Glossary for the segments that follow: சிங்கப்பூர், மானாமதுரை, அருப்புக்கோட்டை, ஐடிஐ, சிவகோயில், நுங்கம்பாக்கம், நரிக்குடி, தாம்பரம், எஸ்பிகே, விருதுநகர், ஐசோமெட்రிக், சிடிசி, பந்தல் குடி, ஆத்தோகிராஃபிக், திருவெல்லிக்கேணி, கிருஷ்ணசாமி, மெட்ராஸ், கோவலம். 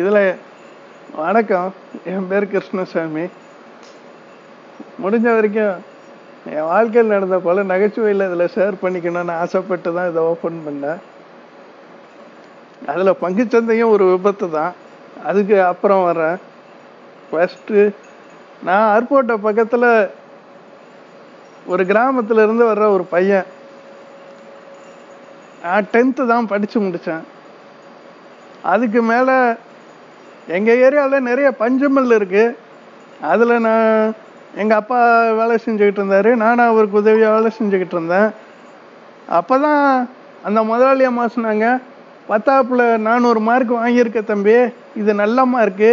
இதில் வணக்கம், என் பேர் கிருஷ்ணசாமி. முடிஞ்ச வரைக்கும் என் வாழ்க்கையில் நடந்த பல நகைச்சுவையில் இதில் ஷேர் பண்ணிக்கணும்னு ஆசைப்பட்டு தான் இதை ஓப்பன் பண்ணேன். அதில் பங்குச்சந்தையும் ஒரு விபத்து தான், அதுக்கு அப்புறம் வரேன். ஃபஸ்ட்டு நான் ஏர்போர்ட்டை பக்கத்தில் ஒரு கிராமத்திலேருந்து வர்ற ஒரு பையன். நான் 10th தான் படித்து முடித்தேன். அதுக்கு மேலே எங்கள் ஏரியாவில் நிறைய பஞ்சமில் இருக்குது. அதில் நான் எங்கள் அப்பா வேலை செஞ்சுக்கிட்டு இருந்தார், நானும் அவருக்கு உதவியாக வேலை செஞ்சுக்கிட்டு இருந்தேன். அப்போ தான் அந்த முதலாளி அம்மா சொன்னாங்க, 10ஆப்பில் 400 மார்க் வாங்கியிருக்க தம்பி, இது நல்ல மார்க்கு,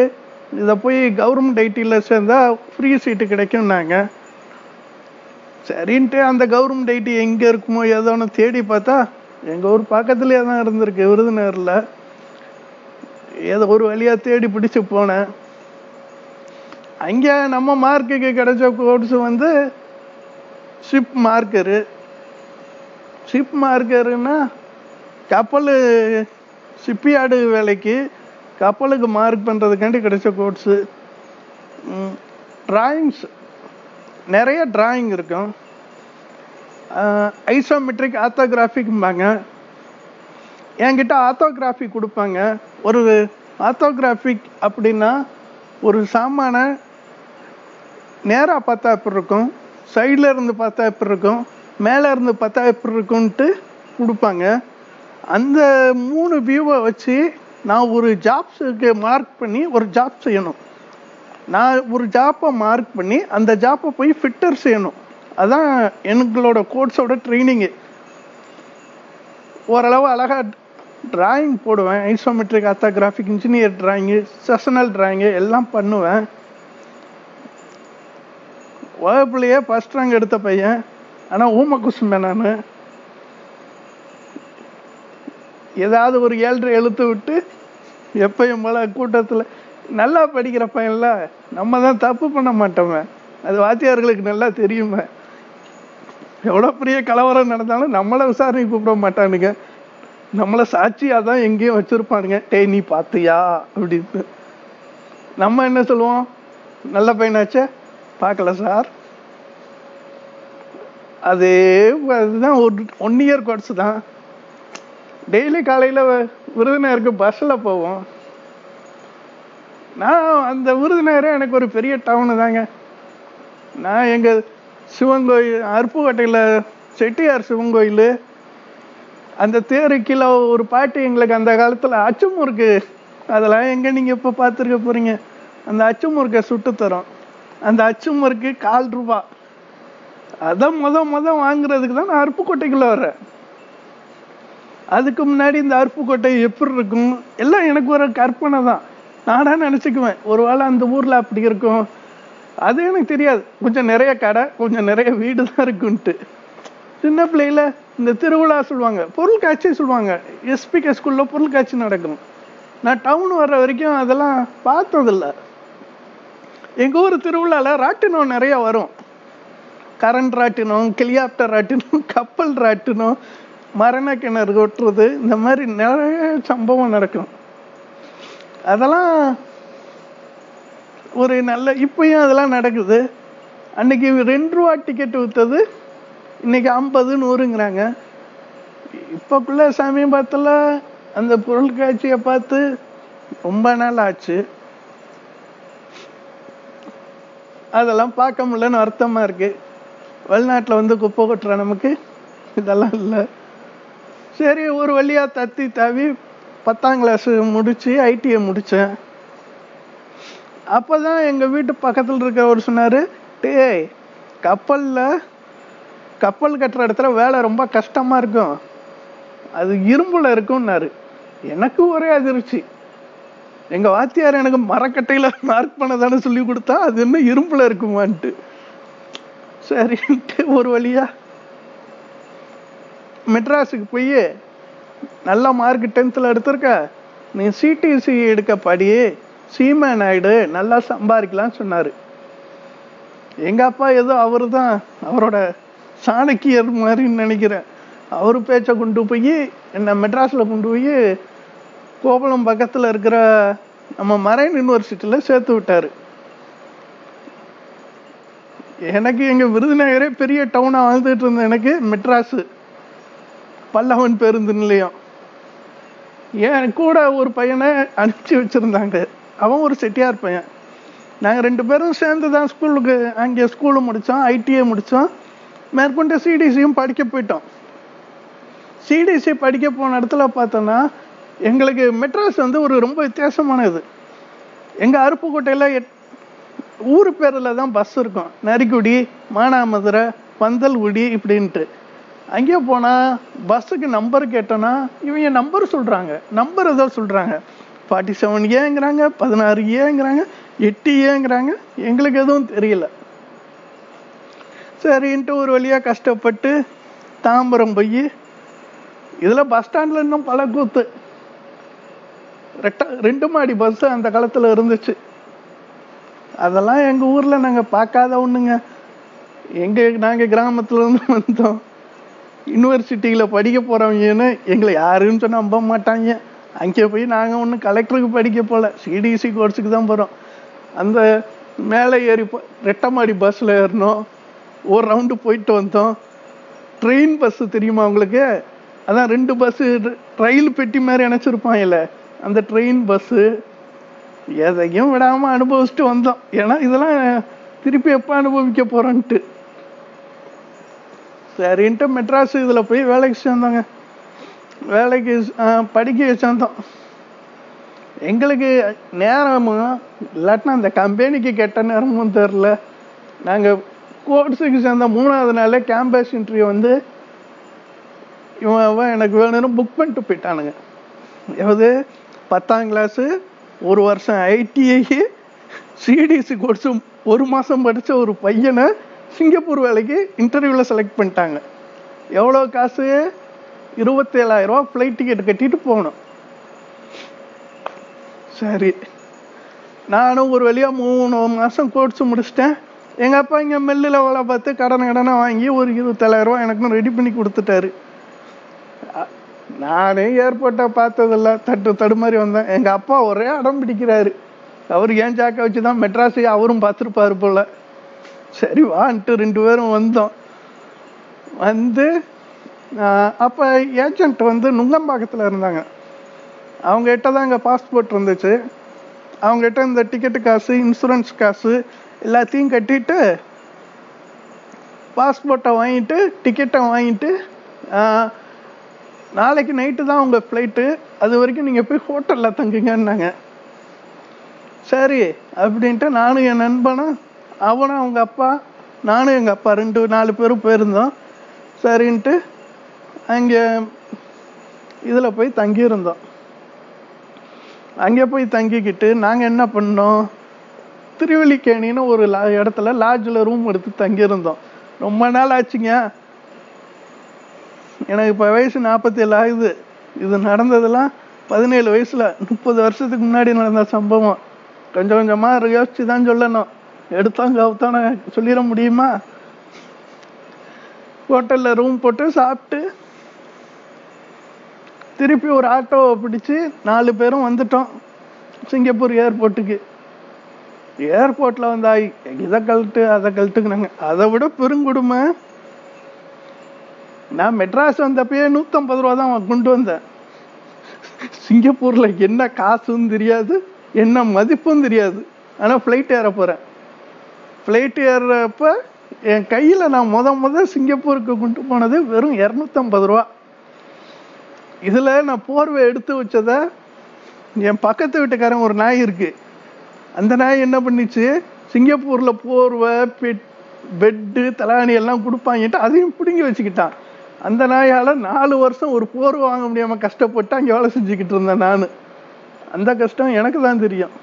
இதை போய் கவர்மெண்ட் ஐடியில் சேர்ந்தால் ஃப்ரீ சீட்டு கிடைக்கும்னாங்க. சரின்ட்டு அந்த கவர்மெண்ட் ஐடி எங்கே இருக்குமோ ஏதோன்னு தேடி பார்த்தா எங்கள் ஊர் பக்கத்துலேயே தான் இருந்திருக்கு, விருதுநகரில். ஏதோ ஒரு வழியாக தேடி பிடிச்சி போனேன். அங்கே நம்ம மார்க்குக்கு கிடைச்ச கோர்ஸ் வந்து ஷிப் மார்க்கரு. ஷிப் மார்க்கருன்னா கப்பல், ஷிப்யார்டு வேலைக்கு கப்பலுக்கு மார்க் பண்ணுறதுக்காண்டி கிடைச்ச கோர்ஸு. ட்ராயிங்ஸ் நிறைய ட்ராயிங் இருக்கும். ஐசோமெட்ரிக், ஆத்தோகிராஃபிக்பாங்க. என்கிட்ட ஆத்தோகிராஃபிக் கொடுப்பாங்க. ஒரு ஆத்தோகிராஃபிக் அப்படின்னா ஒரு சாமானை நேராக பார்த்தா எப்படி இருக்கும், சைடில் இருந்து பார்த்தா எப்படி இருக்கும், மேலே இருந்து பார்த்தா எப்படி இருக்கும்ன்ட்டு கொடுப்பாங்க. அந்த 3 வியூவை வச்சு நான் ஒரு ஜாப்ஸுக்கு மார்க் பண்ணி ஒரு ஜாப் செய்யணும். நான் ஒரு ஜாப்பை மார்க் பண்ணி அந்த ஜாப்பை போய் ஃபிட்டர் செய்யணும். அதுதான் எங்களோட கோர்ஸோட ட்ரைனிங்கு. ஓரளவு அழகாக ட்ராயிங் போடுவேன். Isometric, ஆத்தோகிராஃபிக், engineer drawing, செஷனல் drawing எல்லாம் பண்ணுவேன். வகுப்புலையே ஃபஸ்ட் ரேங்க் எடுத்த பையன், ஆனால் ஊமக்குசும்பேன் நான். ஏதாவது ஒரு 7 எழுத்து விட்டு எப்பயும் போல கூட்டத்தில் நல்லா படிக்கிற பையன்ல, நம்ம தான் தப்பு பண்ண மாட்டோமே, அது வாத்தியார்களுக்கு நல்லா தெரியுமே. எவ்வளோ பெரிய கலவரம் நடந்தாலும் நம்மளை விசாரணை கூப்பிட மாட்டானுங்க, நம்மளை சாட்சியாக தான் எங்கேயும் வச்சுருப்பானுங்க. டேய் நீ பார்த்தியா அப்படின்னு. நம்ம என்ன சொல்லுவோம், நல்ல பையனாச்சே, பார்க்கல சார். அதே அதுதான். ஒரு 1 இயர் கோர்ஸ் தான். டெய்லி காலையில் விருதுநகருக்கு பஸ்ஸில் போவோம். நான் அந்த விருதுநகரே எனக்கு ஒரு பெரிய டவுனு தாங்க. நான் எங்கள் சிவகோயில் அருப்புக்கோட்டையில் செட்டியார் சிவங்கோயில் அந்த தேரு கீழே ஒரு பாட்டு எங்களுக்கு அந்த காலத்தில் அச்சு முறுக்கு, அதெல்லாம் எங்கே நீங்கள் இப்போ பார்த்துருக்க போகிறீங்க, அந்த அச்சு முறுக்கை சுட்டு தரோம். அந்த அச்சு முறுக்கு 4 ரூபா. அதை மொத வாங்குறதுக்கு தான் நான் அருப்புக்கோட்டைக்குள்ளே வரேன். அதுக்கு முன்னாடி இந்த அருப்புக்கோட்டை எப்படி இருக்கும் எல்லாம் எனக்கு ஒரு கற்பனை தான். நானாக நினச்சிக்குவேன் ஒரு வேளை அந்த ஊரில் அப்படி இருக்கும். அது எனக்கு தெரியாது, கொஞ்சம் நிறைய கடை, கொஞ்சம் நிறைய வீடு தான் இருக்குன்ட்டு. சின்ன பிள்ளையில் இந்த திருவிழா சொல்லுவாங்க, பொருள்காட்சி சொல்லுவாங்க, எஸ்பிகே ஸ்கூலில் பொருள்காட்சி நடக்கும். நான் டவுன் வர்ற வரைக்கும் அதெல்லாம் பார்த்ததில்ல. எங்கள் ஊர் திருவிழாவில் ராட்டினம் நிறையா வரும். கரண்ட் ராட்டினம், ஹெலிகாப்டர் ராட்டினம், கப்பல் ராட்டினம், மரண கிணறு கொட்டுறது, இந்த மாதிரி நிறைய சம்பவம் நடக்கும். அதெல்லாம் ஒரு நல்ல, இப்பயும் அதெல்லாம் நடக்குது. அன்றைக்கி 2 ரூபா டிக்கெட் விற்றது இன்றைக்கி 50, 100ங்கிறாங்க. இப்போக்குள்ள சமீபத்தில் அந்த பொருட்காட்சியை பார்த்து ரொம்ப நாள் ஆச்சு. அதெல்லாம் பார்க்க முடியலன்னு வருத்தமாக இருக்குது. வெளிநாட்டில் வந்து குப்பை கொட்டுற நமக்கு இதெல்லாம் இல்லை. சரி, ஒரு வழியாக தத்தி தாவி 10ஆம் கிளாஸு முடித்து ஐடிஐ முடித்தேன். அப்போ தான் எங்கள் வீட்டு பக்கத்தில் இருக்கிறவர் சொன்னார், டேய் கப்பல் கட்டுற இடத்துல வேலை ரொம்ப கஷ்டமாக இருக்கும், அது இரும்பில் இருக்கும்னாரு. எனக்கு ஒரே அதிர்ச்சி. எங்கள் வாத்தியார் எனக்கு மரக்கட்டையில் மார்க் பண்ணதானே சொல்லி கொடுத்தா, அது இன்னும் இரும்பில் இருக்குமான்ட்டு. சரின்ட்டு ஒரு வழியாக மெட்ராஸுக்கு போய், நல்ல மார்க் 10th எடுத்திருக்க, நீ சிடிசி எடுக்க படி, சீமேன் ஆயிடு, நல்லா சம்பாதிக்கலாம்னு சொன்னார். எங்கள் அப்பா ஏதோ அவர் தான் அவரோட சாணக்கியர் மாதிரின்னு நினைக்கிறேன். அவர் பேச்சை கொண்டு போய் என்னை மெட்ராஸில் கொண்டு போய் கோவலம் பக்கத்தில் இருக்கிற நம்ம மரைன் யூனிவர்சிட்டியில் சேர்த்து விட்டார். எனக்கு எங்கள் விருதுநகரே பெரிய டவுனாக வாழ்ந்துட்டு இருந்தேன். எனக்கு மெட்ராஸு பல்லவன் பேருந்து நிலையம். என் கூட ஒரு பையனை அனுப்பிச்சி வச்சுருந்தாங்க. அவன் ஒரு செட்டியார் பையன். நாங்கள் ரெண்டு பேரும் சேர்ந்து தான் ஸ்கூலுக்கு அங்கே ஸ்கூலு முடித்தோம், ஐடிஐ முடித்தோம். மேற்கொண்டு சிடிசியும் படிக்க போயிட்டோம். சிடிசி படிக்க போன இடத்துல பார்த்தோன்னா எங்களுக்கு மெட்ராஸ் வந்து ஒரு ரொம்ப வித்தியாசமானது. எங்கள் அருப்புக்கோட்டையில் ஊர் பேரில் தான் பஸ் இருக்கும். நரிக்குடி, மானாமதுரை, பந்தல் குடி இப்படின்ட்டு. அங்கே போனால் பஸ்ஸுக்கு நம்பர் கேட்டோன்னா இவங்க நம்பர் சொல்கிறாங்க, நம்பர் ஏதோ சொல்கிறாங்க. 47 ஏங்கிறாங்க, 16 ஏங்கிறாங்க, 8 ஏங்கிறாங்க. எங்களுக்கு எதுவும் தெரியல. சரின்ட்டு ஒரு வழியாக கஷ்டப்பட்டு தாம்பரம் போய், இதில் பஸ் ஸ்டாண்டில் இன்னும் பல கூத்து. 2 மாடி பஸ்ஸு அந்த காலத்தில் இருந்துச்சு. அதெல்லாம் எங்கள் ஊரில் நாங்கள் பார்க்காத ஒன்றுங்க. நாங்கள் கிராமத்துலேருந்து வந்தோம். யூனிவர்சிட்டியில் படிக்க போகிறவங்கன்னு எங்களை யாருன்னு சொன்னால் நம்ப மாட்டாங்க. அங்கே போய் நாங்கள் ஒன்றும் கலெக்டருக்கு படிக்க போகல, சிடிசி கோர்ஸுக்கு தான் போகிறோம். அந்த மேலே ஏறி 2 மாடி பஸ்ஸில் ஏறினோம். ஒரு ரவுண்டு போயிட்டு வந்தோம். ட்ரெயின் பஸ்ஸு தெரியுமா உங்களுக்கு? அதான் 2 பஸ்ஸு ரயில் பெட்டி மாதிரி நினச்சிருப்பான். இல்லை, அந்த ட்ரெயின் பஸ்ஸு எதையும் விடாமல் அனுபவிச்சுட்டு வந்தோம். ஏன்னா இதெல்லாம் திருப்பி எப்போ அனுபவிக்க போகிறோன்ட்டு. சரின்ட்டு மெட்ராஸ் இதில் போய் வேலைக்கு சேர்ந்தோங்க. வேலைக்கு படிக்க வச்சிருந்தோம். எங்களுக்கு நேரமும் இல்லாட்டினா அந்த கம்பெனிக்கு கெட்ட நேரமும் தெரில. நாங்கள் கோர்ஸுக்கு சேர்ந்த 3வது நாளே கேம்பஸ் இன்டர்வியூ வந்து இவன் எனக்கு வேணும்னு புக் பண்ணிட்டு போயிட்டானுங்க. அதாவது 10ஆம் கிளாஸு, 1 வருஷம் ஐடிஐ, சிடிசி கோர்ஸும் 1 மாதம் படித்த ஒரு பையனை சிங்கப்பூர் வேலைக்கு இன்டர்வியூவில் செலக்ட் பண்ணிட்டாங்க. எவ்வளோ காசு? 27,000 ரூபா ஃப்ளைட் டிக்கெட் கட்டிட்டு போகணும். சரி, நானும் ஒரு வழியாக 3 மாதம் கோர்ஸ் முடிச்சிட்டேன். எங்கள் அப்பா இங்கே மில்லில் வேலை பார்த்து கடனை வாங்கி ஒரு 27,000 ரூபா எனக்கும் ரெடி பண்ணி கொடுத்துட்டாரு. நானே ஏர்போர்ட்டை பார்த்ததில்ல, தடுமாறி வந்தேன். எங்கள் அப்பா ஒரே அடம் பிடிக்கிறாரு. அவர் ஏன் ஜாக்க வச்சு தான் மெட்ராஸை அவரும் பார்த்துருப்பாரு போல். சரி வான்ட்டு 2 பேரும் வந்தோம். வந்து அப்போ ஏஜெண்ட் வந்து நுங்கம்பாக்கத்தில் இருந்தாங்க. அவங்ககிட்ட தான் எங்கள் பாஸ்போர்ட் இருந்துச்சு. அவங்ககிட்ட இந்த டிக்கெட்டு காசு, இன்சூரன்ஸ் காசு எல்லாத்தையும் கட்டிட்டு பாஸ்போர்ட்டை வாங்கிட்டு டிக்கெட்டை வாங்கிட்டு, நாளைக்கு நைட்டு தான் உங்கள் ஃப்ளைட்டு, அது வரைக்கும் நீங்கள் போய் ஹோட்டலில் தங்குங்கன்னாங்க. சரி அப்படின்ட்டு நானும் என் நண்பனும் அவனும் அவங்க அப்பா, நானும் எங்கள் அப்பா 4 பேரும் போயிருந்தோம். சரின்ட்டு அங்கே இதில் போய் தங்கியிருந்தோம். அங்கே போய் தங்கிக்கிட்டு நாங்கள் என்ன பண்ணோம், திருவெல்லிக்கேணின்னு ஒரு இடத்துல லாட்ஜில் ரூம் எடுத்து தங்கியிருந்தோம். ரொம்ப நாள் ஆச்சுங்க. எனக்கு இப்போ வயசு 47 ஆகுது. இது நடந்ததெல்லாம் 17 வயசில், 30 வருஷத்துக்கு முன்னாடி நடந்த சம்பவம். கொஞ்சம் கொஞ்சமாக யோசிச்சு தான் சொல்லணும். எடுத்தோம் கவுத்தான சொல்லிட முடியுமா? ஹோட்டலில் ரூம் போட்டு சாப்பிட்டு திருப்பி ஒரு ஆட்டோவை பிடிச்சி 4 பேரும் வந்துட்டோம் சிங்கப்பூர் ஏர்போர்ட்டுக்கு. ஏர்போர்ட்டில் வந்து இதை கழட்டு அதை கழட்டுக்குனாங்க. அதை விட பெருங்குடுமை, நான் மெட்ராஸ் வந்தப்பயே 150 ரூபா தான் அவன் கொண்டு வந்தேன். சிங்கப்பூரில் என்ன காசுன்னு தெரியாது, என்ன மதிப்பும் தெரியாது. ஆனால் ஃப்ளைட் ஏற போகிறேன். ஃப்ளைட் ஏறுறப்ப என் கையில் நான் முத சிங்கப்பூருக்கு கொண்டு போனது வெறும் 250 ரூபா. இதில் நான் போர்வை எடுத்து வச்சதை என் பக்கத்து வீட்டுக்காரன் ஒரு நாய் இருக்குது. அந்த நாய் என்ன பண்ணிச்சு, சிங்கப்பூரில் போர்வை, பெட்டு, தலாணி எல்லாம் கொடுப்பாங்கிட்டு அதையும் பிடுங்கி வச்சுக்கிட்டான். அந்த நாயால் 4 வருஷம் ஒரு போர்வை வாங்க முடியாமல் கஷ்டப்பட்டு அங்கே வேலை செஞ்சுக்கிட்டு இருந்தேன் நான். அந்த கஷ்டம் எனக்கு தான் தெரியும்.